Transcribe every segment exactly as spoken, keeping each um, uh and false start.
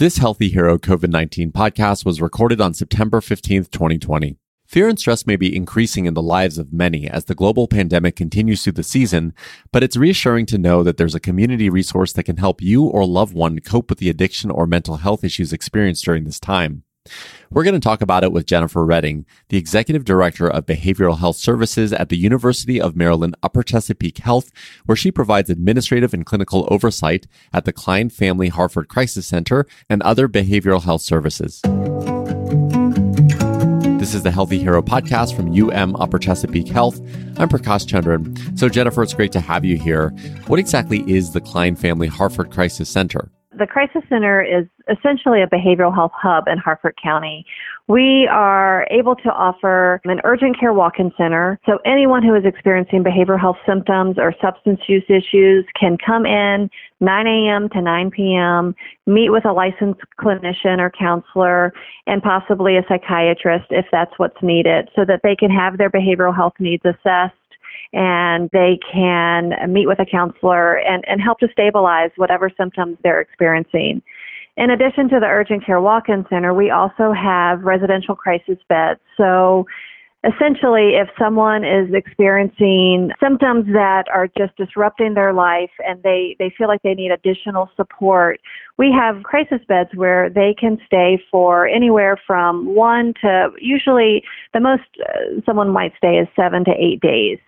This Healthy Hero COVID nineteen podcast was recorded on September fifteenth, twenty twenty. Fear and stress may be increasing in the lives of many as the global pandemic continues through the season, but it's reassuring to know that there's a community resource that can help you or loved one cope with the addiction or mental health issues experienced during this time. We're going to talk about it with Jennifer Redding, the Executive Director of Behavioral Health Services at the University of Maryland Upper Chesapeake Health, where she provides administrative and clinical oversight at the Klein Family Harford Crisis Center and other behavioral health services. This is the Healthy Hero podcast from U M Upper Chesapeake Health. I'm Prakash Chandran. So Jennifer, it's great to have you here. What exactly is the Klein Family Harford Crisis Center? The Crisis Center is essentially a behavioral health hub in Harford County. We are able to offer an urgent care walk-in center, so anyone who is experiencing behavioral health symptoms or substance use issues can come in nine a.m. to nine p.m., meet with a licensed clinician or counselor, and possibly a psychiatrist if that's what's needed, so that they can have their behavioral health needs assessed and they can meet with a counselor and, and help to stabilize whatever symptoms they're experiencing. In addition to the urgent care walk-in center, we also have residential crisis beds. So essentially, if someone is experiencing symptoms that are just disrupting their life and they, they feel like they need additional support, we have crisis beds where they can stay for anywhere from one to usually the most uh, someone might stay is seven to eight days.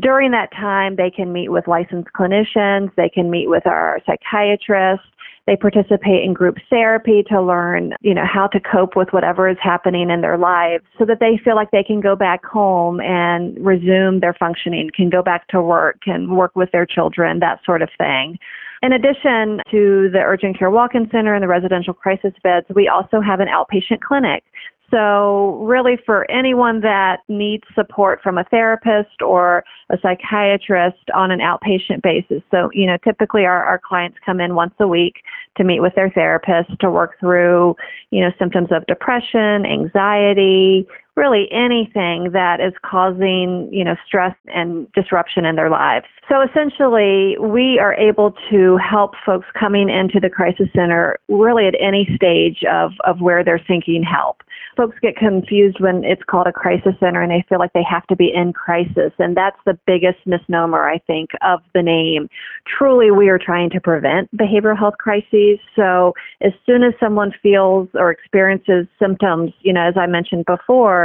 During that time, they can meet with licensed clinicians, they can meet with our psychiatrists. They participate in group therapy to learn, you know, how to cope with whatever is happening in their lives so that they feel like they can go back home and resume their functioning, can go back to work, can work with their children, that sort of thing. In addition to the urgent care walk-in center and the residential crisis beds, we also have an outpatient clinic. So really for anyone that needs support from a therapist or a psychiatrist on an outpatient basis. So, you know, typically our, our clients come in once a week to meet with their therapist to work through, you know, symptoms of depression, anxiety, really anything that is causing, you know, stress and disruption in their lives. So essentially, we are able to help folks coming into the crisis center really at any stage of, of where they're seeking help. Folks get confused when it's called a crisis center and they feel like they have to be in crisis. And that's the biggest misnomer, I think, of the name. Truly, we are trying to prevent behavioral health crises. So as soon as someone feels or experiences symptoms, you know, as I mentioned before,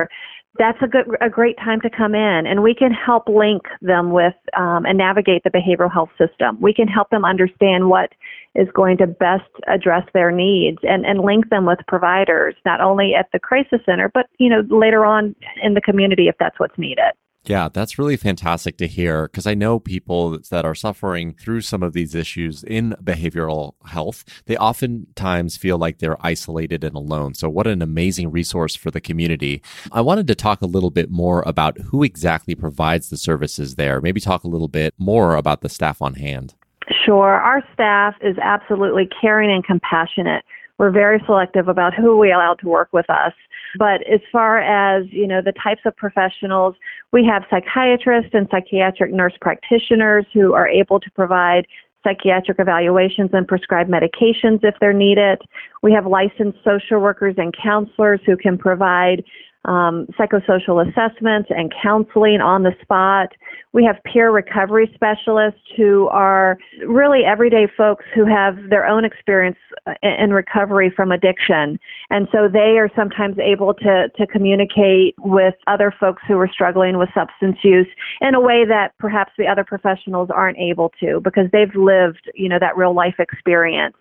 that's a good, a great time to come in, and we can help link them with um, and navigate the behavioral health system. We can help them understand what is going to best address their needs and, and link them with providers, not only at the crisis center, but you know later on in the community if that's what's needed. Yeah, that's really fantastic to hear because I know people that are suffering through some of these issues in behavioral health, they oftentimes feel like they're isolated and alone. So what an amazing resource for the community. I wanted to talk a little bit more about who exactly provides the services there. Maybe talk a little bit more about the staff on hand. Sure. Our staff is absolutely caring and compassionate. We're very selective about who we allow to work with us. But as far as, you know, the types of professionals, we have psychiatrists and psychiatric nurse practitioners who are able to provide psychiatric evaluations and prescribe medications if they're needed. We have licensed social workers and counselors who can provide um, psychosocial assessments and counseling on the spot. We have peer recovery specialists who are really everyday folks who have their own experience in recovery from addiction. And so they are sometimes able to, to communicate with other folks who are struggling with substance use in a way that perhaps the other professionals aren't able to because they've lived, you know, that real life experience.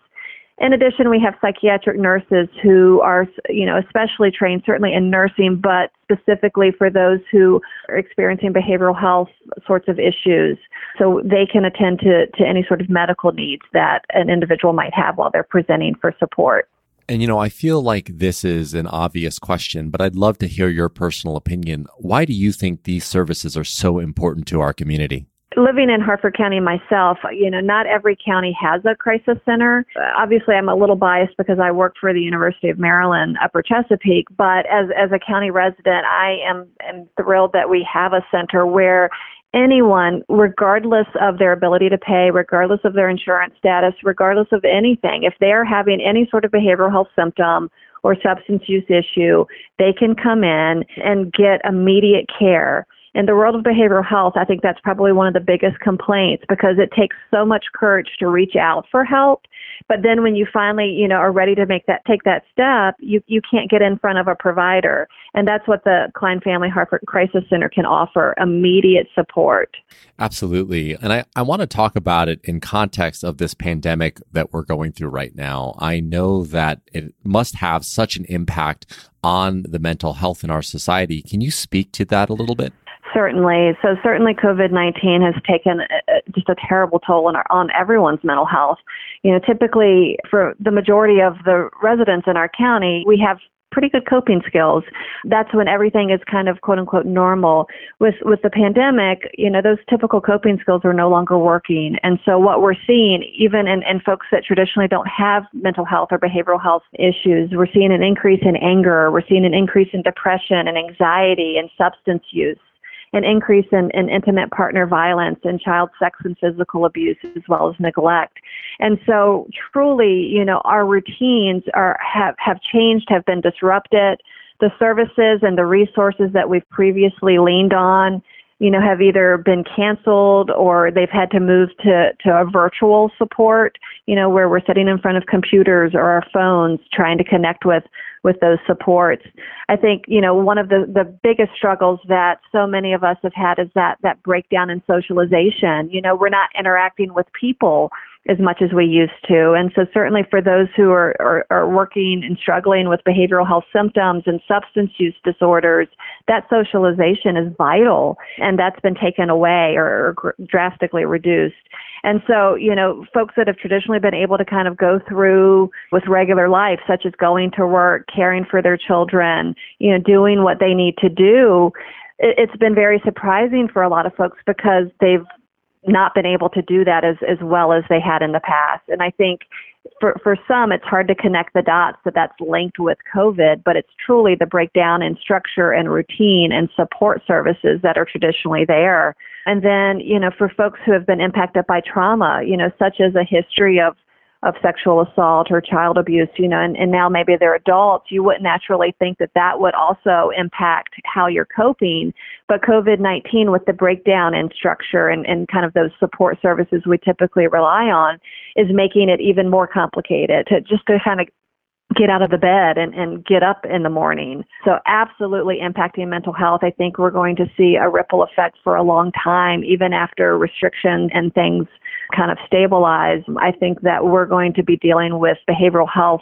In addition, we have psychiatric nurses who are, you know, especially trained certainly in nursing, but specifically for those who are experiencing behavioral health sorts of issues. So they can attend to, to any sort of medical needs that an individual might have while they're presenting for support. And, you know, I feel like this is an obvious question, but I'd love to hear your personal opinion. Why do you think these services are so important to our community? Living in Harford County myself, you know, not every county has a crisis center. Obviously, I'm a little biased because I work for the University of Maryland Upper Chesapeake, but as as a county resident, I am, am thrilled that we have a center where anyone, regardless of their ability to pay, regardless of their insurance status, regardless of anything, if they are having any sort of behavioral health symptom or substance use issue, they can come in and get immediate care. In the world of behavioral health, I think that's probably one of the biggest complaints, because it takes so much courage to reach out for help. But then when you finally, you know, are ready to make that take that step, you, you can't get in front of a provider. And that's what the Klein Family Harford Crisis Center can offer, immediate support. Absolutely. And I, I want to talk about it in context of this pandemic that we're going through right now. I know that it must have such an impact on the mental health in our society. Can you speak to that a little bit? Certainly. So certainly COVID nineteen has taken a, just a terrible toll on, our, on everyone's mental health. You know, typically for the majority of the residents in our county, we have pretty good coping skills. That's when everything is kind of quote unquote normal. With with the pandemic, you know, those typical coping skills are no longer working. And so what we're seeing, even in, in folks that traditionally don't have mental health or behavioral health issues, we're seeing an increase in anger, we're seeing an increase in depression and anxiety and substance use, an increase in, in intimate partner violence and child sex and physical abuse, as well as neglect. And so truly, you know, our routines are have, have changed, have been disrupted. The services and the resources that we've previously leaned on, you know, have either been canceled or they've had to move to, to a virtual support, you know, where we're sitting in front of computers or our phones trying to connect with with those supports. I think, you know, one of the, the biggest struggles that so many of us have had is that that breakdown in socialization. You know, we're not interacting with people as much as we used to. And so certainly for those who are, are, are working and struggling with behavioral health symptoms and substance use disorders, that socialization is vital. And that's been taken away or, or drastically reduced. And so, you know, folks that have traditionally been able to kind of go through with regular life, such as going to work, caring for their children, you know, doing what they need to do, it, it's been very surprising for a lot of folks because they've not been able to do that as, as well as they had in the past. And I think for, for some, it's hard to connect the dots that that's linked with COVID, but it's truly the breakdown in structure and routine and support services that are traditionally there. And then, you know, for folks who have been impacted by trauma, you know, such as a history of of sexual assault or child abuse, you know, and, and now maybe they're adults, you wouldn't naturally think that that would also impact how you're coping. But COVID nineteen, with the breakdown in structure and, and kind of those support services we typically rely on, is making it even more complicated to just to kind of get out of the bed and, and get up in the morning. So absolutely impacting mental health. I think we're going to see a ripple effect for a long time, even after restrictions and things kind of stabilize. I think that we're going to be dealing with behavioral health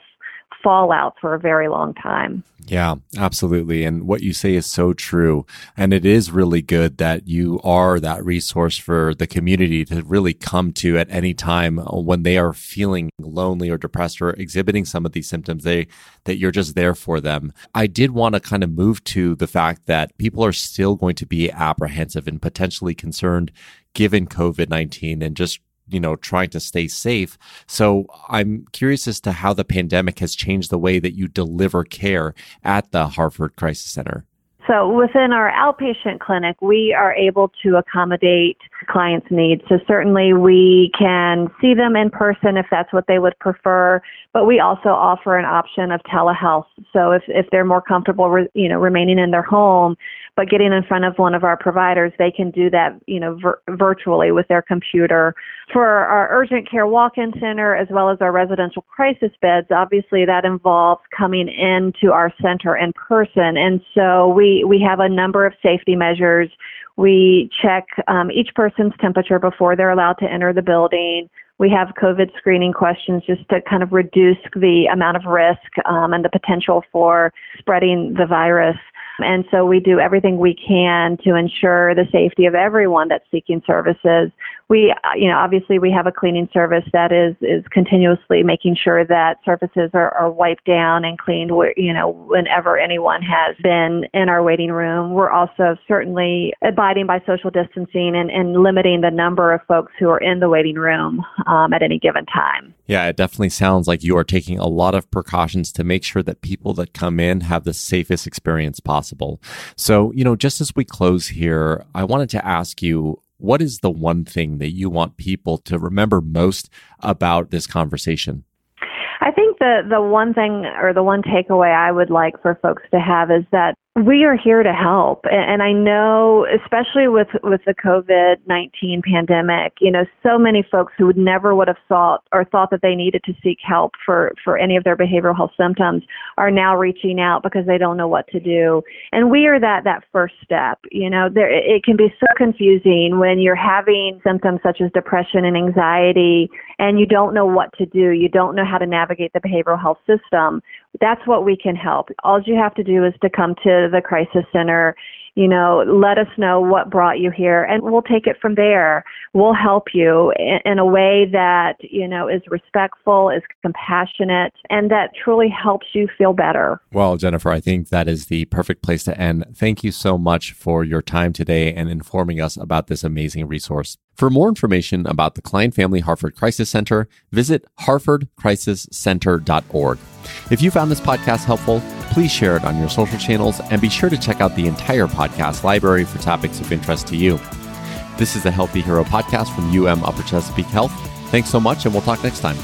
fallout for a very long time. Yeah, absolutely. And what you say is so true. And it is really good that you are that resource for the community to really come to at any time when they are feeling lonely or depressed or exhibiting some of these symptoms, they that you're just there for them. I did want to kind of move to the fact that people are still going to be apprehensive and potentially concerned given COVID nineteen and just you know, trying to stay safe. So I'm curious as to how the pandemic has changed the way that you deliver care at the Harford Crisis Center. So within our outpatient clinic, we are able to accommodate clients' needs. So certainly we can see them in person if that's what they would prefer, but we also offer an option of telehealth. So if, if they're more comfortable, re, you know, remaining in their home, but getting in front of one of our providers, they can do that, you know, vir- virtually with their computer. For our urgent care walk-in center, as well as our residential crisis beds, obviously that involves coming into our center in person. And so we, we have a number of safety measures. We check um, each person's temperature before they're allowed to enter the building. We have COVID screening questions just to kind of reduce the amount of risk um, and the potential for spreading the virus. And so we do everything we can to ensure the safety of everyone that's seeking services. We, you know, obviously we have a cleaning service that is is continuously making sure that surfaces are, are wiped down and cleaned, you know, whenever anyone has been in our waiting room. We're also certainly abiding by social distancing and, and limiting the number of folks who are in the waiting room. um, at any given time. Yeah, it definitely sounds like you are taking a lot of precautions to make sure that people that come in have the safest experience possible. So, you know, just as we close here, I wanted to ask you, what is the one thing that you want people to remember most about this conversation? I think the, the one thing or the one takeaway I would like for folks to have is that we are here to help. And I know, especially with, with the COVID nineteen pandemic, you know, so many folks who would never would have thought or thought that they needed to seek help for, for any of their behavioral health symptoms are now reaching out because they don't know what to do. And we are that, that first step. You know, there, it can be so confusing when you're having symptoms such as depression and anxiety, and you don't know what to do. You don't know how to navigate the behavioral health system. That's what we can help. All you have to do is to come to the crisis center, you know, let us know what brought you here, and we'll take it from there. We'll help you in a way that, you know, is respectful, is compassionate, and that truly helps you feel better. Well, Jennifer, I think that is the perfect place to end. Thank you so much for your time today and informing us about this amazing resource. For more information about the Klein Family Harford Crisis Center, visit harford crisis center dot org. If you found this podcast helpful, please share it on your social channels and be sure to check out the entire podcast library for topics of interest to you. This is the Healthy Hero podcast from U M Upper Chesapeake Health. Thanks so much, and we'll talk next time.